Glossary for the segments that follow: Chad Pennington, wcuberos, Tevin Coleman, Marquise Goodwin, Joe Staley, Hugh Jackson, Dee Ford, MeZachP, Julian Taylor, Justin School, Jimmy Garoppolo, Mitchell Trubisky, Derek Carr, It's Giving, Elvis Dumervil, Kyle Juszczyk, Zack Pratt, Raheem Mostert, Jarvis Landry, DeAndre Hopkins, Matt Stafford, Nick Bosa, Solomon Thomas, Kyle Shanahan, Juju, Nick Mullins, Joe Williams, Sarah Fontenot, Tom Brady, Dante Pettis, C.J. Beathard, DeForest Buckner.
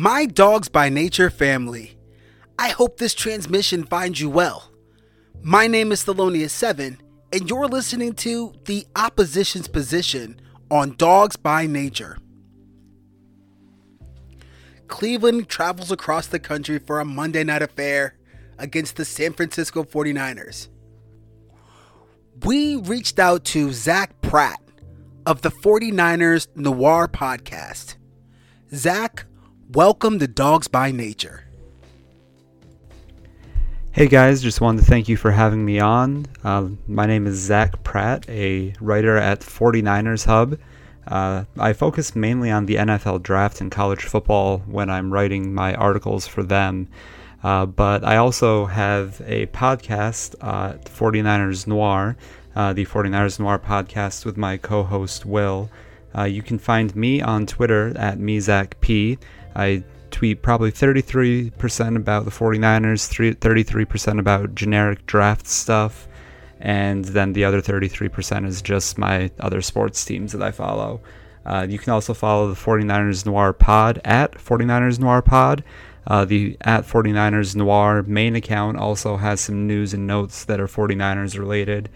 My Dogs by Nature family, I hope this transmission finds you well. My name is Thelonious7, and you're listening to The Opposition's Position on Dogs by Nature. Cleveland travels across the country for a Monday night affair against the San Francisco 49ers. We reached out to Zack Pratt of the 49ers Noir podcast. Zack, welcome to Dogs by Nature. Hey guys, just wanted to thank you for having me on. My name is Zack Pratt, a writer at 49ers Hub. I focus mainly on the NFL draft and college football when I'm writing my articles for them. But I also have a podcast, 49ers Noir, the 49ers Noir podcast with my co-host Will. You can find me on Twitter at MeZachP. I tweet probably 33% about the 49ers, 33% about generic draft stuff, and then the other 33% is just my other sports teams that I follow. You can also follow the 49ers Noir pod at 49ers Noir pod. The at 49ers Noir main account also has some news and notes that are 49ers related.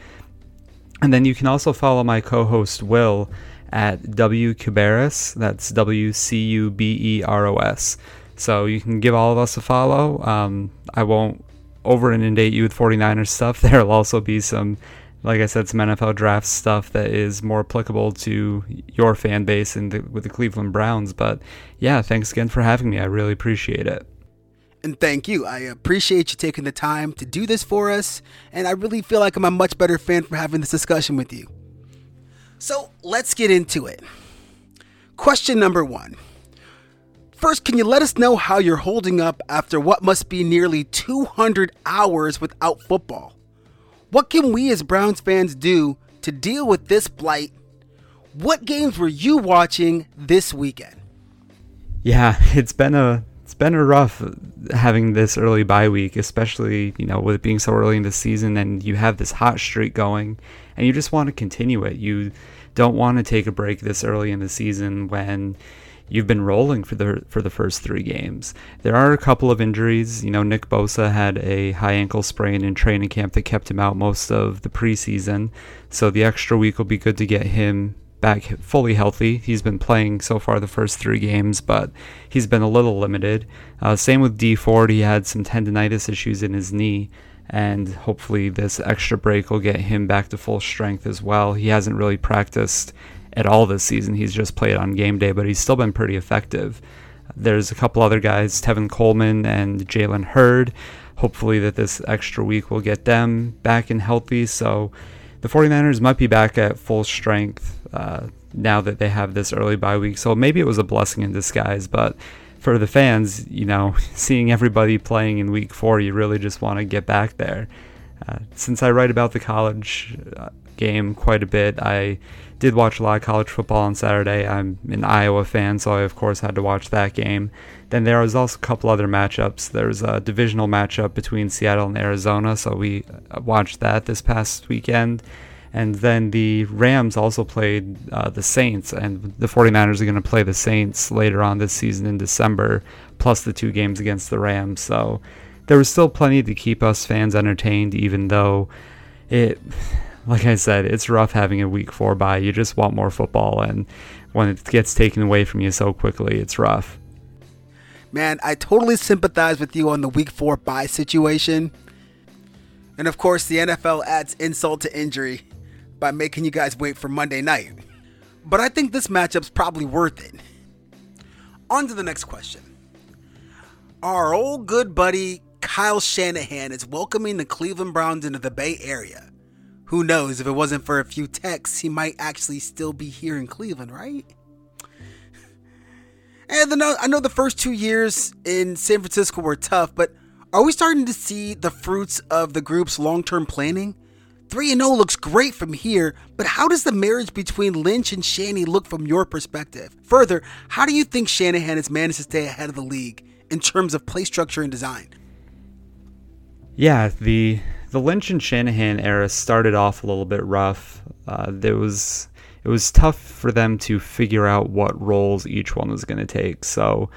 And then you can also follow my co-host Will at wcuberos. That's wcuberos. So you can give all of us a follow. I won't over inundate you with 49ers stuff. There'll also be some, like I said, some NFL draft stuff that is more applicable to your fan base and with the Cleveland Browns. But yeah, thanks again for having me. I really appreciate it. And thank you. I appreciate you taking the time to do this for us. And I really feel like I'm a much better fan for having this discussion with you. So let's get into it. Question number one. First, can you let us know how you're holding up after what must be nearly 200 hours without football? What can we as Browns fans do to deal with this blight? What games were you watching this weekend? Yeah, it's been a rough having this early bye week, especially, with it being so early in the season and you have this hot streak going and you just want to continue it. You don't want to take a break this early in the season when you've been rolling for the first three games. There are a couple of injuries. Nick Bosa had a high ankle sprain in training camp that kept him out most of the preseason. So the extra week will be good to get him back fully healthy. He's been playing so far the first three games, but he's been a little limited. Same with Dee Ford. He had some tendinitis issues in his knee, and hopefully this extra break will get him back to full strength as well. He hasn't really practiced at all this season. He's just played on game day, but he's still been pretty effective. There's a couple other guys, Tevin Coleman and Jalen Hurd. Hopefully that this extra week will get them back and healthy, so the 49ers might be back at full strength now that they have this early bye week. So maybe it was a blessing in disguise, but for the fans, seeing everybody playing in week four, you really just want to get back there. Since I write about the college game quite a bit, I did watch a lot of college football on Saturday. I'm an Iowa fan, so I, of course, had to watch that game. Then there was also a couple other matchups. There was a divisional matchup between Seattle and Arizona, so we watched that this past weekend. And then the Rams also played the Saints, and the 49ers are going to play the Saints later on this season in December, plus the two games against the Rams. So there was still plenty to keep us fans entertained, even though like I said, it's rough having a week four bye. You just want more football, and when it gets taken away from you so quickly, it's rough. Man, I totally sympathize with you on the week four bye situation. And of course, the NFL adds insult to injury by making you guys wait for Monday night. But I think this matchup's probably worth it. On to the next question. Our old good buddy Kyle Shanahan is welcoming the Cleveland Browns into the Bay Area. Who knows, if it wasn't for a few texts, he might actually still be here in Cleveland, right? And then I know the first 2 years in San Francisco were tough, but are we starting to see the fruits of the group's long-term planning? 3-0 looks great from here, but how does the marriage between Lynch and Shanny look from your perspective? Further, how do you think Shanahan has managed to stay ahead of the league in terms of play structure and design? Yeah, the Lynch and Shanahan era started off a little bit rough. There was it was tough for them to figure out what roles each one was going to take. So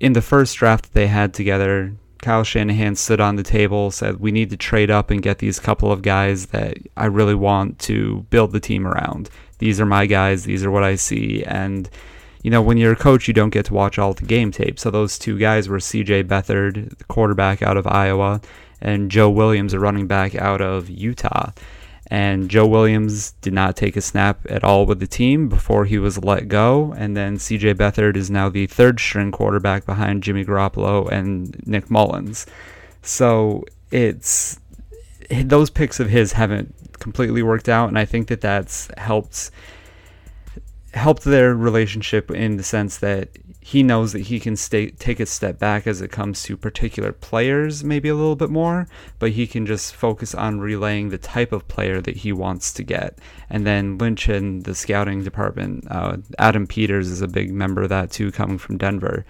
in the first draft they had together, Kyle Shanahan stood on the table, said, we need to trade up and get these couple of guys that I really want to build the team around. These are my guys. These are what I see. And, you know, when you're a coach, you don't get to watch all the game tape. So those two guys were C.J. Beathard, the quarterback out of Iowa, and Joe Williams, a running back out of Utah. And Joe Williams did not take a snap at all with the team before he was let go. And then C.J. Beathard is now the third-string quarterback behind Jimmy Garoppolo and Nick Mullins. So it's those picks of his haven't completely worked out, and I think that that's helped their relationship in the sense that he knows that he can take a step back as it comes to particular players maybe a little bit more, but he can just focus on relaying the type of player that he wants to get. And then Lynch and the scouting department, Adam Peters is a big member of that too, coming from Denver.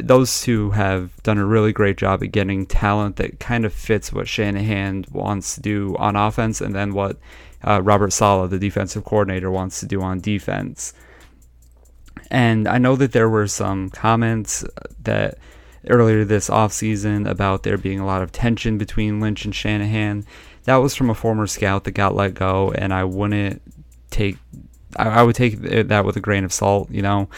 Those two have done a really great job at getting talent that kind of fits what Shanahan wants to do on offense and then what Robert Salah, the defensive coordinator, wants to do on defense. And I know that there were some comments that earlier this offseason about there being a lot of tension between Lynch and Shanahan. That was from a former scout that got let go, and I would take that with a grain of salt. You know,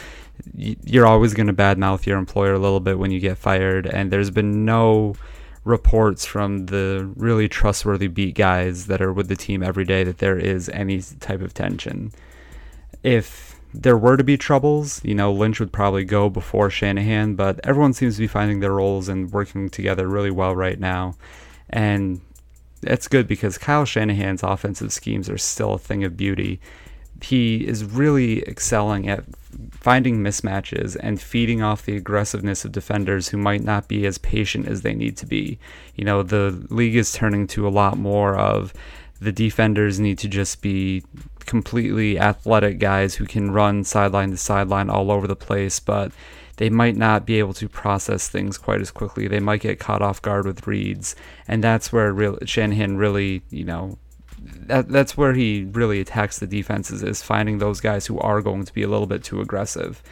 you're always going to badmouth your employer a little bit when you get fired, and there's been no reports from the really trustworthy beat guys that are with the team every day that there is any type of tension. If there were to be troubles, you know, Lynch would probably go before Shanahan, but everyone seems to be finding their roles and working together really well right now. And that's good because Kyle Shanahan's offensive schemes are still a thing of beauty. He is really excelling at finding mismatches and feeding off the aggressiveness of defenders who might not be as patient as they need to be. You know, the league is turning to a lot more of the defenders need to just be completely athletic guys who can run sideline to sideline all over the place, but they might not be able to process things quite as quickly. They might get caught off guard with reads, and that's where Shanahan really, you know, that's where he really attacks the defenses, is finding those guys who are going to be a little bit too aggressive.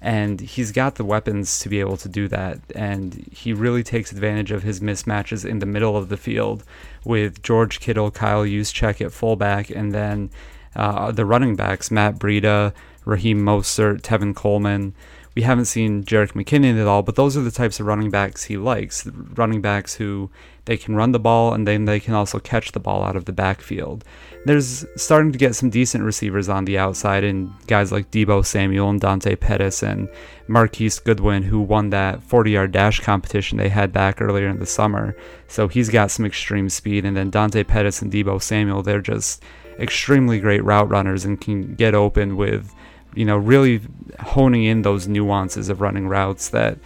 And he's got the weapons to be able to do that, and he really takes advantage of his mismatches in the middle of the field with George Kittle, Kyle Juszczyk at fullback, and then the running backs, Matt Breida, Raheem Mostert, Tevin Coleman. We haven't seen Jerick McKinnon at all, but those are the types of running backs he likes, running backs who they can run the ball and then they can also catch the ball out of the backfield. There's starting to get some decent receivers on the outside, and guys like Deebo Samuel and Dante Pettis and Marquise Goodwin, who won that 40-yard dash competition they had back earlier in the summer. So he's got some extreme speed, and then Dante Pettis and Deebo Samuel, they're just extremely great route runners and can get open with, you know, really honing in those nuances of running routes that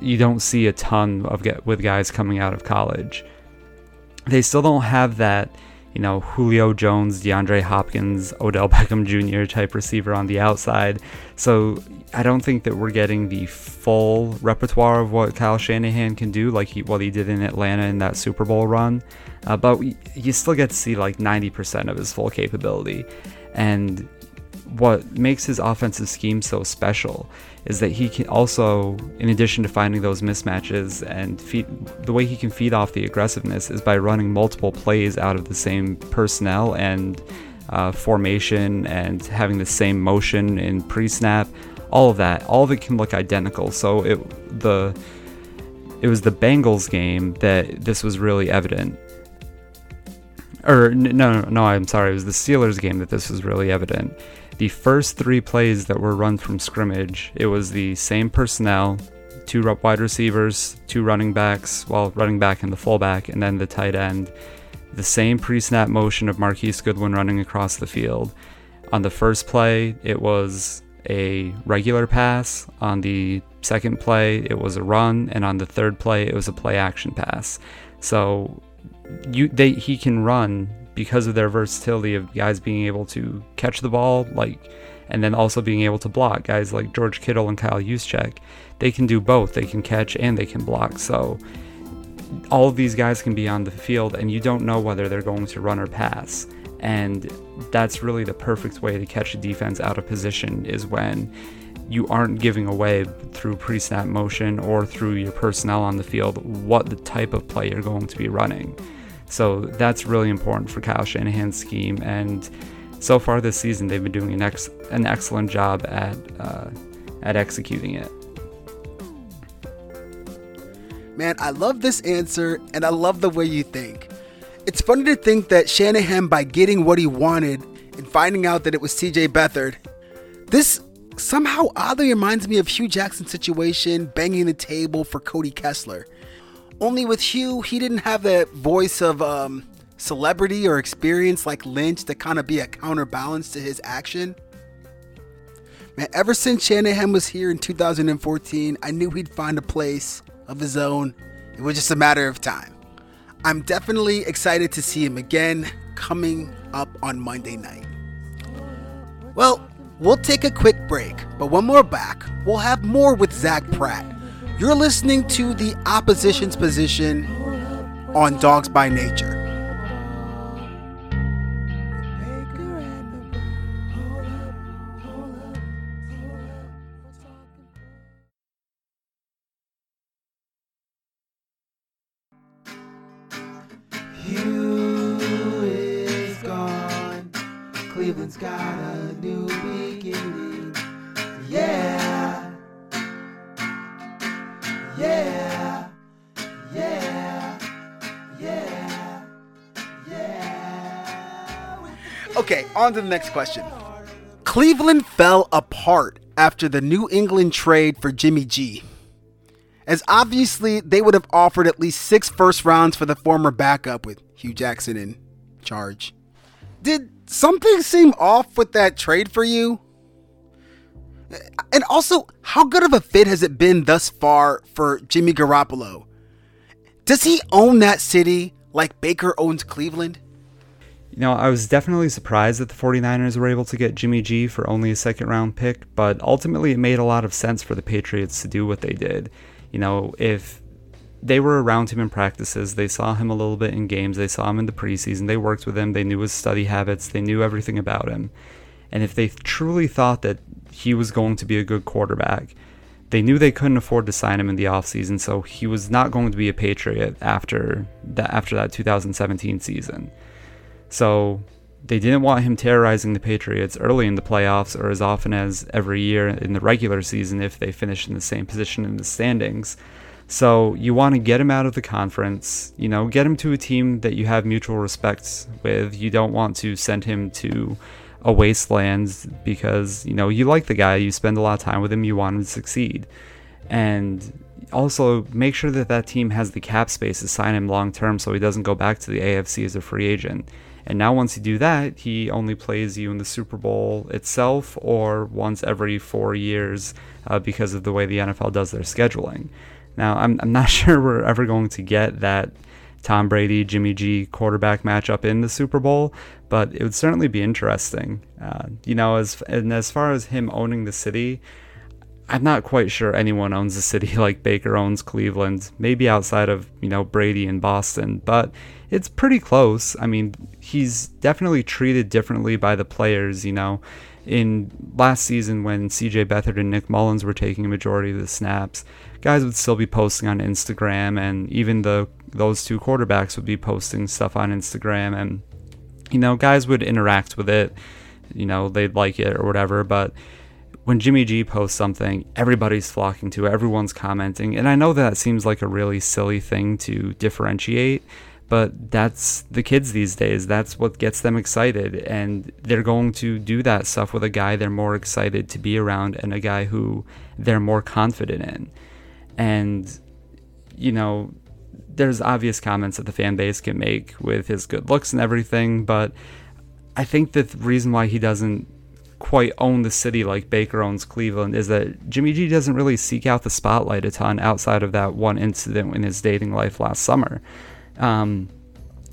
you don't see a ton of with guys coming out of college. They still don't have that, you know, Julio Jones, DeAndre Hopkins, Odell Beckham Jr. type receiver on the outside. So I don't think that we're getting the full repertoire of what Kyle Shanahan can do, like what he did in Atlanta in that Super Bowl run. But you still get to see like 90% of his full capability. And what makes his offensive scheme so special is that he can also, in addition to finding those mismatches and the way he can feed off the aggressiveness is by running multiple plays out of the same personnel and formation and having the same motion in pre-snap. All of it can look identical. So it was the Bengals game that this was really evident. It was the Steelers game that this was really evident. The first three plays that were run from scrimmage, it was the same personnel, two wide receivers, two running backs, running back and the fullback, and then the tight end. The same pre-snap motion of Marquise Goodwin running across the field. On the first play, it was a regular pass. On the second play, it was a run. And on the third play, it was a play-action pass. So he can run because of their versatility of guys being able to catch the ball, and then also being able to block. Guys like George Kittle and Kyle Juszczyk, they can do both. They can catch and they can block. So all of these guys can be on the field, and you don't know whether they're going to run or pass. And that's really the perfect way to catch a defense out of position, is when you aren't giving away through pre-snap motion or through your personnel on the field what the type of play you're going to be running. So that's really important for Kyle Shanahan's scheme, and so far this season they've been doing an excellent job at executing it. Man, I love this answer, and I love the way you think. It's funny to think that Shanahan, by getting what he wanted and finding out that it was C.J. Beathard, this somehow oddly reminds me of Hugh Jackson's situation banging the table for Cody Kessler. Only with Hugh, he didn't have that voice of celebrity or experience like Lynch to kind of be a counterbalance to his action. Man, ever since Shanahan was here in 2014, I knew he'd find a place of his own. It was just a matter of time. I'm definitely excited to see him again coming up on Monday night. Well, we'll take a quick break, but when we're back, we'll have more with Zack Pratt. You're listening to The Opposition's Position on Dogs by Nature. Hugh is gone. Cleveland's got a new beginning. Yeah. Okay, on to the next question. Cleveland fell apart after the New England trade for Jimmy G, as obviously they would have offered at least 6 first rounds for the former backup with Hugh Jackson in charge. Did something seem off with that trade for you? And also, how good of a fit has it been thus far for Jimmy Garoppolo? Does he own that city like Baker owns Cleveland? You know, I was definitely surprised that the 49ers were able to get Jimmy G for only a second-round pick, but ultimately it made a lot of sense for the Patriots to do what they did. You know, if they were around him in practices, they saw him a little bit in games, they saw him in the preseason, they worked with him, they knew his study habits, they knew everything about him. And if they truly thought that he was going to be a good quarterback, they knew they couldn't afford to sign him in the offseason, so he was not going to be a Patriot after that 2017 season. So they didn't want him terrorizing the Patriots early in the playoffs or as often as every year in the regular season if they finished in the same position in the standings. So you want to get him out of the conference, you know, get him to a team that you have mutual respect with. You don't want to send him to a wasteland because, you know, you like the guy, you spend a lot of time with him, you want him to succeed. And also make sure that that team has the cap space to sign him long term so he doesn't go back to the AFC as a free agent. And now once you do that, he only plays you in the Super Bowl itself or once every 4 years because of the way the NFL does their scheduling. Now, I'm not sure we're ever going to get that Tom Brady, Jimmy G quarterback matchup in the Super Bowl, but it would certainly be interesting. You know, as far as him owning the city, I'm not quite sure anyone owns a city like Baker owns Cleveland, maybe outside of, you know, Brady and Boston, but it's pretty close. I mean, he's definitely treated differently by the players, you know. In last season when C.J. Beathard and Nick Mullins were taking a majority of the snaps, guys would still be posting on Instagram, and even those two quarterbacks would be posting stuff on Instagram, and, you know, guys would interact with it, you know, they'd like it or whatever, but when Jimmy G posts something, everybody's flocking to it, everyone's commenting, and I know that seems like a really silly thing to differentiate, but that's the kids these days. That's what gets them excited, and they're going to do that stuff with a guy they're more excited to be around and a guy who they're more confident in. And, you know, there's obvious comments that the fan base can make with his good looks and everything, but I think the reason why he doesn't quite own the city like Baker owns Cleveland is that Jimmy G doesn't really seek out the spotlight a ton outside of that one incident in his dating life last summer.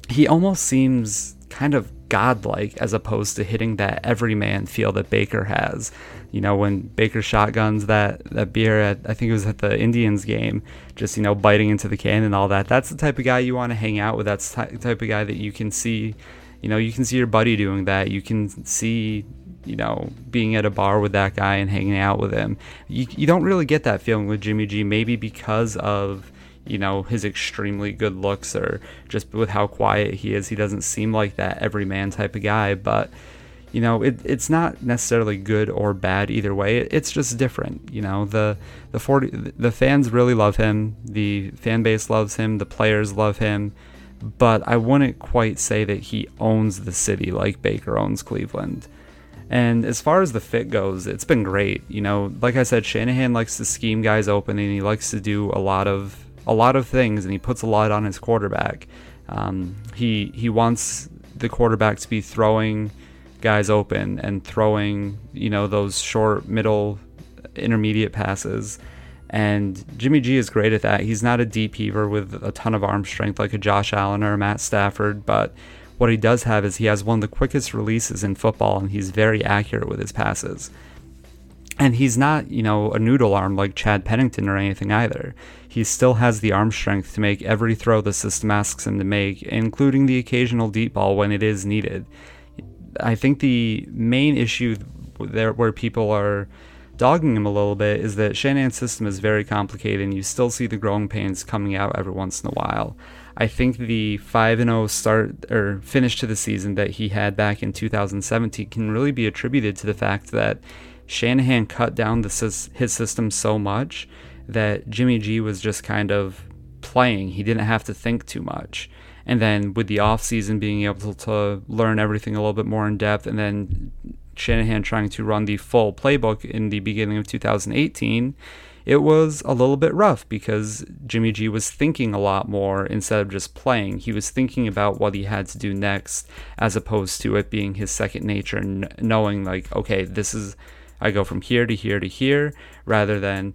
He almost seems kind of godlike as opposed to hitting that everyman feel that Baker has. You know, when Baker shotguns that beer at, I think it was at the Indians game, just, you know, biting into the can and all that, that's the type of guy you want to hang out with. That's the type of guy that you can see, you know, you can see your buddy doing that. You can see, you know, being at a bar with that guy and hanging out with him. You don't really get that feeling with Jimmy G, maybe because of, you know, his extremely good looks or just with how quiet he is. He doesn't seem like that everyman type of guy, but, you know, it's not necessarily good or bad either way. It's just different. You know, the fans really love him. The fan base loves him. The players love him. But I wouldn't quite say that he owns the city like Baker owns Cleveland. And as far as the fit goes, it's been great. You know, like I said, Shanahan likes to scheme guys open, and he likes to do a lot of things, and he puts a lot on his quarterback. He wants the quarterback to be throwing guys open and throwing, you know, those short, middle, intermediate passes. And Jimmy G is great at that. He's not a deep heaver with a ton of arm strength like a Josh Allen or a Matt Stafford, but what he does have is he has one of the quickest releases in football, and he's very accurate with his passes. And he's not, you know, a noodle arm like Chad Pennington or anything either. He still has the arm strength to make every throw the system asks him to make, including the occasional deep ball when it is needed. I think the main issue there where people are dogging him a little bit is that Shanahan's system is very complicated, and you still see the growing pains coming out every once in a while. I think the 5-0 start or finish to the season that he had back in 2017 can really be attributed to the fact that Shanahan cut down his system so much that Jimmy G was just kind of playing. He didn't have to think too much. And then with the offseason being able to learn everything a little bit more in depth, and then Shanahan trying to run the full playbook in the beginning of 2018, it was a little bit rough because Jimmy G was thinking a lot more instead of just playing. He was thinking about what he had to do next, as opposed to it being his second nature and knowing, like, okay, this is, I go from here to here to here, rather than,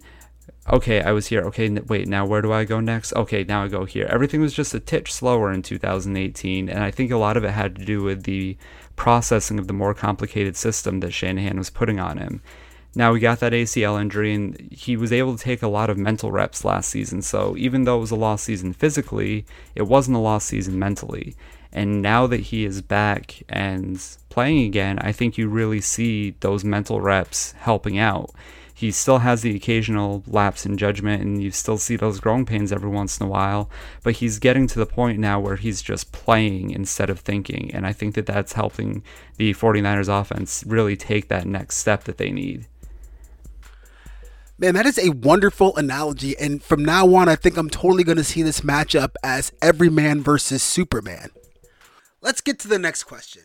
okay, I was here, okay, wait, now where do I go next? Okay, now I go here. Everything was just a titch slower in 2018, and I think a lot of it had to do with the processing of the more complicated system that Shanahan was putting on him. Now, we got that ACL injury, and he was able to take a lot of mental reps last season, so even though it was a lost season physically, it wasn't a lost season mentally. And now that he is back and playing again, I think you really see those mental reps helping out. He still has the occasional lapse in judgment, and you still see those growing pains every once in a while, but he's getting to the point now where he's just playing instead of thinking, and I think that that's helping the 49ers offense really take that next step that they need. Man, that is a wonderful analogy, and from now on, I think I'm totally going to see this matchup as everyman versus Superman. Let's get to the next question.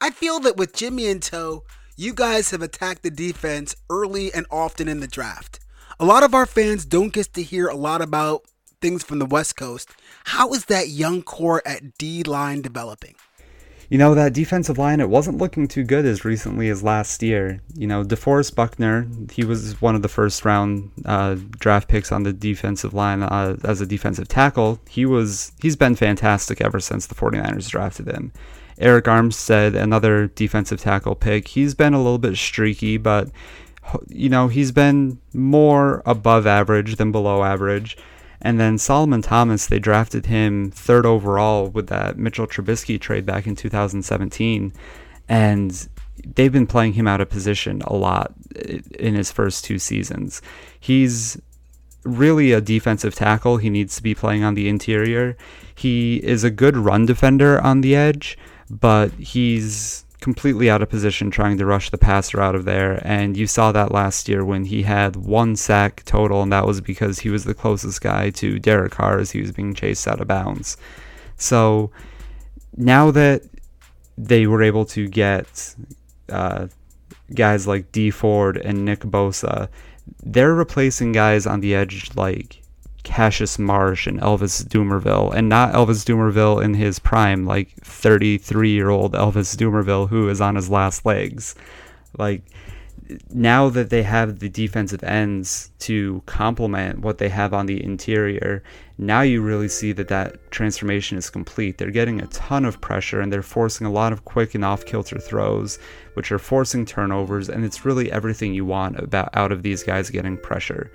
I feel that with Jimmy in tow, you guys have attacked the defense early and often in the draft. A lot of our fans don't get to hear a lot about things from the West Coast. How is that young core at D-line developing? You know, that defensive line, it wasn't looking too good as recently as last year. You know, DeForest Buckner, he was one of the first round draft picks on the defensive line as a defensive tackle. He's been fantastic ever since the 49ers drafted him. Eric Armstead, another defensive tackle pick, he's been a little bit streaky, but, you know, he's been more above average than below average. And then Solomon Thomas, they drafted him third overall with that Mitchell Trubisky trade back in 2017. And they've been playing him out of position a lot in his first two seasons. He's really a defensive tackle. He needs to be playing on the interior. He is a good run defender on the edge, but he's completely out of position trying to rush the passer out of there, and you saw that last year when he had one sack total, and that was because he was the closest guy to Derek Carr as he was being chased out of bounds. So now that they were able to get guys like Dee Ford and Nick Bosa, they're replacing guys on the edge like Cassius Marsh and Elvis Dumervil, and not Elvis Dumervil in his prime, like 33-year-old Elvis Dumervil who is on his last legs. Like, now that they have the defensive ends to complement what they have on the interior, now you really see that transformation is complete. They're getting a ton of pressure, and they're forcing a lot of quick and off-kilter throws, which are forcing turnovers, and it's really everything you want out of these guys getting pressure.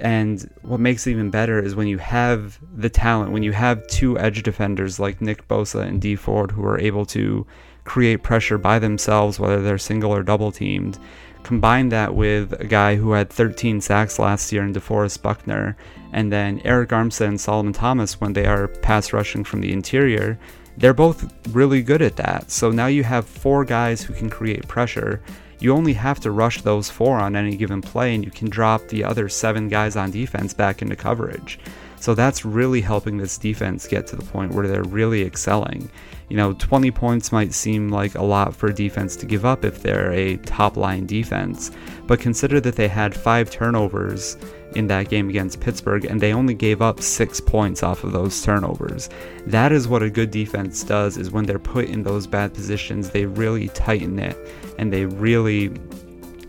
And what makes it even better is when you have the talent, when you have two edge defenders like Nick Bosa and Dee Ford who are able to create pressure by themselves, whether they're single or double teamed, combine that with a guy who had 13 sacks last year in DeForest Buckner, and then Eric Armstead and Solomon Thomas when they are pass rushing from the interior, they're both really good at that. So now you have four guys who can create pressure. You only have to rush those four on any given play, and you can drop the other seven guys on defense back into coverage. So that's really helping this defense get to the point where they're really excelling. You know, 20 points might seem like a lot for a defense to give up if they're a top-line defense, but consider that they had 5 turnovers in that game against Pittsburgh, and they only gave up 6 points off of those turnovers. That is what a good defense does, is when they're put in those bad positions, they really tighten it, and they really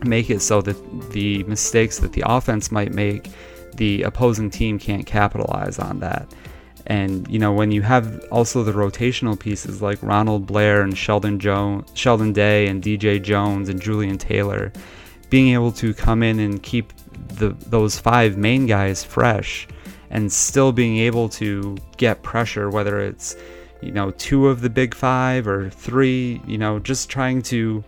make it so that the mistakes that the offense might make, the opposing team can't capitalize on that. And, you know, when you have also the rotational pieces like Ronald Blair and Sheldon Day and DJ Jones and Julian Taylor, being able to come in and keep those 5 main guys fresh and still being able to get pressure, whether it's, you know, 2 of the big 5 or 3, you know, just trying to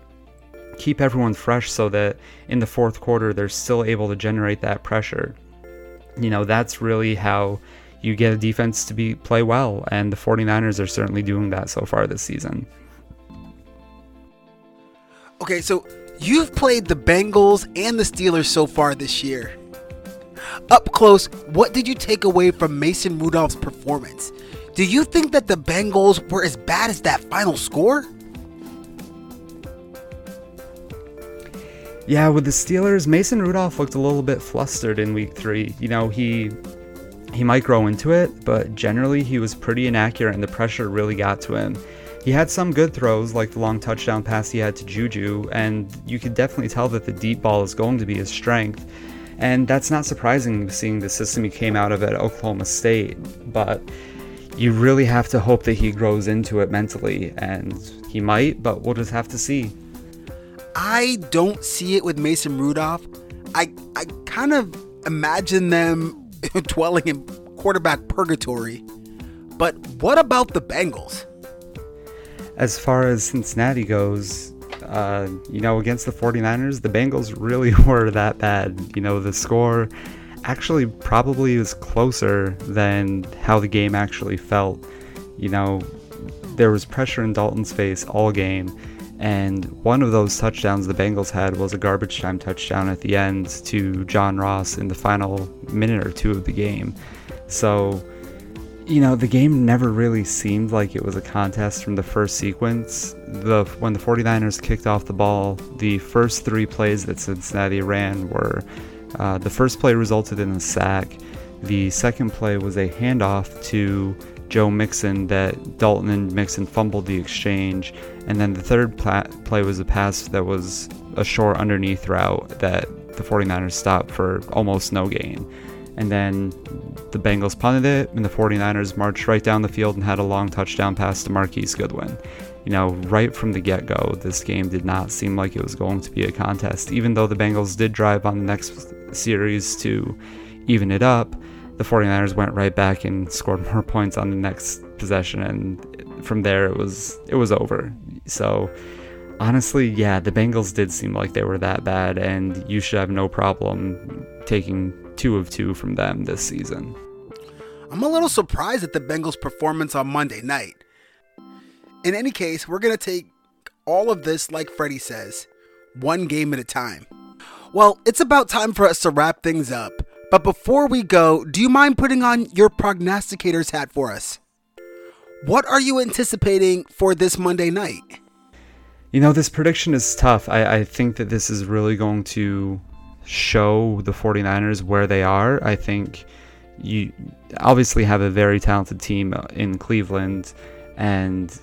keep everyone fresh so that in the fourth quarter they're still able to generate that pressure. You know, that's really how you get a defense to play well, and the 49ers are certainly doing that so far this season. Okay, so you've played the Bengals and the Steelers so far this year. Up close, what did you take away from Mason Rudolph's performance? Do you think that the Bengals were as bad as that final score? Yeah, with the Steelers, Mason Rudolph looked a little bit flustered in week 3. You know, he might grow into it, but generally he was pretty inaccurate and the pressure really got to him. He had some good throws, like the long touchdown pass he had to Juju, and you could definitely tell that the deep ball is going to be his strength. And that's not surprising seeing the system he came out of at Oklahoma State, but you really have to hope that he grows into it mentally, and he might, but we'll just have to see. I don't see it with Mason Rudolph. I kind of imagine them dwelling in quarterback purgatory. But what about the Bengals? As far as Cincinnati goes, you know, against the 49ers, the Bengals really were that bad. You know, the score actually probably was closer than how the game actually felt. You know, there was pressure in Dalton's face all game. And one of those touchdowns the Bengals had was a garbage time touchdown at the end to John Ross in the final minute or two of the game. So, you know, the game never really seemed like it was a contest from the first sequence. When the 49ers kicked off the ball, the first 3 plays that Cincinnati ran were, the first play resulted in a sack. The second play was a handoff to Joe Mixon that Dalton and Mixon fumbled the exchange, and then the third play was a pass that was a short underneath route that the 49ers stopped for almost no gain. And then the Bengals punted it, and the 49ers marched right down the field and had a long touchdown pass to Marquise Goodwin. You know, right from the get-go, this game did not seem like it was going to be a contest, even though the Bengals did drive on the next series to even it up. The 49ers went right back and scored more points on the next possession, and from there it was over. So honestly, yeah, the Bengals did seem like they were that bad, and you should have no problem taking 2 of 2 from them this season. I'm a little surprised at the Bengals' performance on Monday night. In any case, we're going to take all of this, like Freddie says, one game at a time. Well, it's about time for us to wrap things up. But before we go, do you mind putting on your prognosticator's hat for us? What are you anticipating for this Monday night? You know, this prediction is tough. I think that this is really going to show the 49ers where they are. I think you obviously have a very talented team in Cleveland, and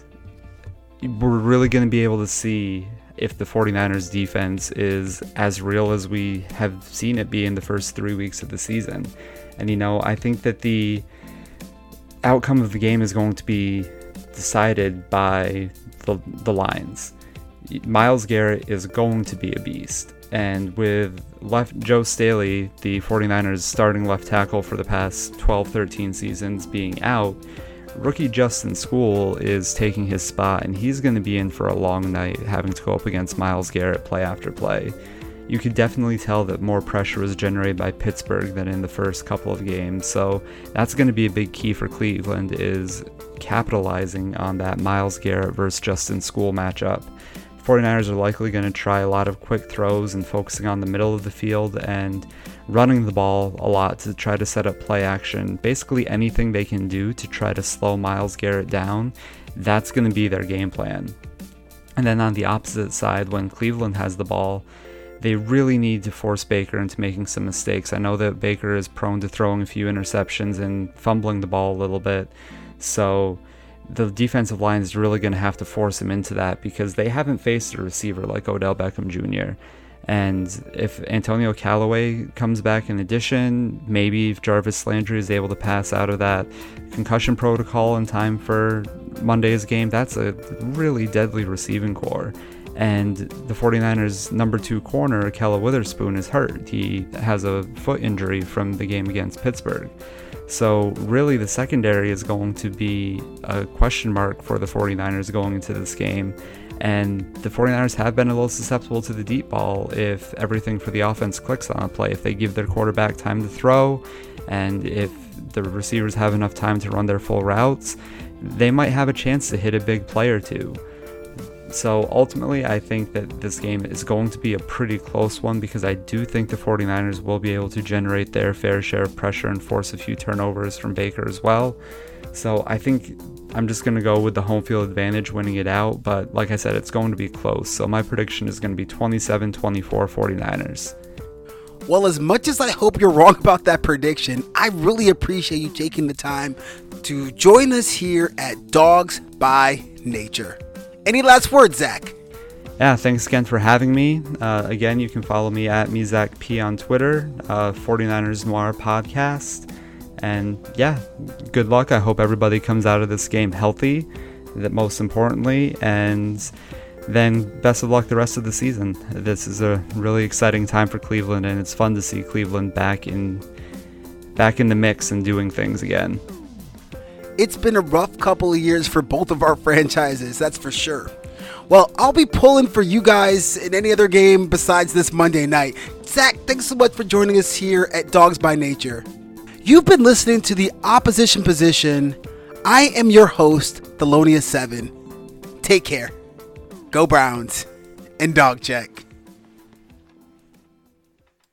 we're really going to be able to see if the 49ers defense is as real as we have seen it be in the first 3 weeks of the season. And, you know, I think that the outcome of the game is going to be decided by the lines. Miles Garrett is going to be a beast. And with Joe Staley, the 49ers starting left tackle for the past 12-13 seasons, being out, rookie Justin School is taking his spot, and he's going to be in for a long night, having to go up against Miles Garrett play after play. You could definitely tell that more pressure was generated by Pittsburgh than in the first couple of games, so that's going to be a big key for Cleveland, is capitalizing on that Miles Garrett versus Justin School matchup. 49ers are likely going to try a lot of quick throws and focusing on the middle of the field and running the ball a lot to try to set up play action. Basically anything they can do to try to slow Miles Garrett down, that's going to be their game plan. And then on the opposite side, when Cleveland has the ball, they really need to force Baker into making some mistakes. I know that Baker is prone to throwing a few interceptions and fumbling the ball a little bit, so the defensive line is really going to have to force him into that, because they haven't faced a receiver like Odell Beckham Jr. And if Antonio Callaway comes back in addition, maybe if Jarvis Landry is able to pass out of that concussion protocol in time for Monday's game, that's a really deadly receiving corps. And the 49ers' number two corner, Kella Witherspoon, is hurt. He has a foot injury from the game against Pittsburgh. So really the secondary is going to be a question mark for the 49ers going into this game. And the 49ers have been a little susceptible to the deep ball if everything for the offense clicks on a play. If they give their quarterback time to throw, and if the receivers have enough time to run their full routes, they might have a chance to hit a big play or two. So ultimately, I think that this game is going to be a pretty close one, because I do think the 49ers will be able to generate their fair share of pressure and force a few turnovers from Baker as well. So I think I'm just going to go with the home field advantage winning it out. But like I said, it's going to be close. So my prediction is going to be 27-24 49ers. Well, as much as I hope you're wrong about that prediction, I really appreciate you taking the time to join us here at Dogs by Nature. Any last words, Zach? Yeah, thanks again for having me. Again, you can follow me at MeZachP on Twitter, 49ers Noir Podcast. And yeah, good luck. I hope everybody comes out of this game healthy, that most importantly. And then best of luck the rest of the season. This is a really exciting time for Cleveland, and it's fun to see Cleveland back in the mix and doing things again. It's been a rough couple of years for both of our franchises, that's for sure. Well, I'll be pulling for you guys in any other game besides this Monday night. Zach, thanks so much for joining us here at Dogs by Nature. You've been listening to The Opposition Position. I am your host, Thelonious7. Take care. Go Browns. And dog check.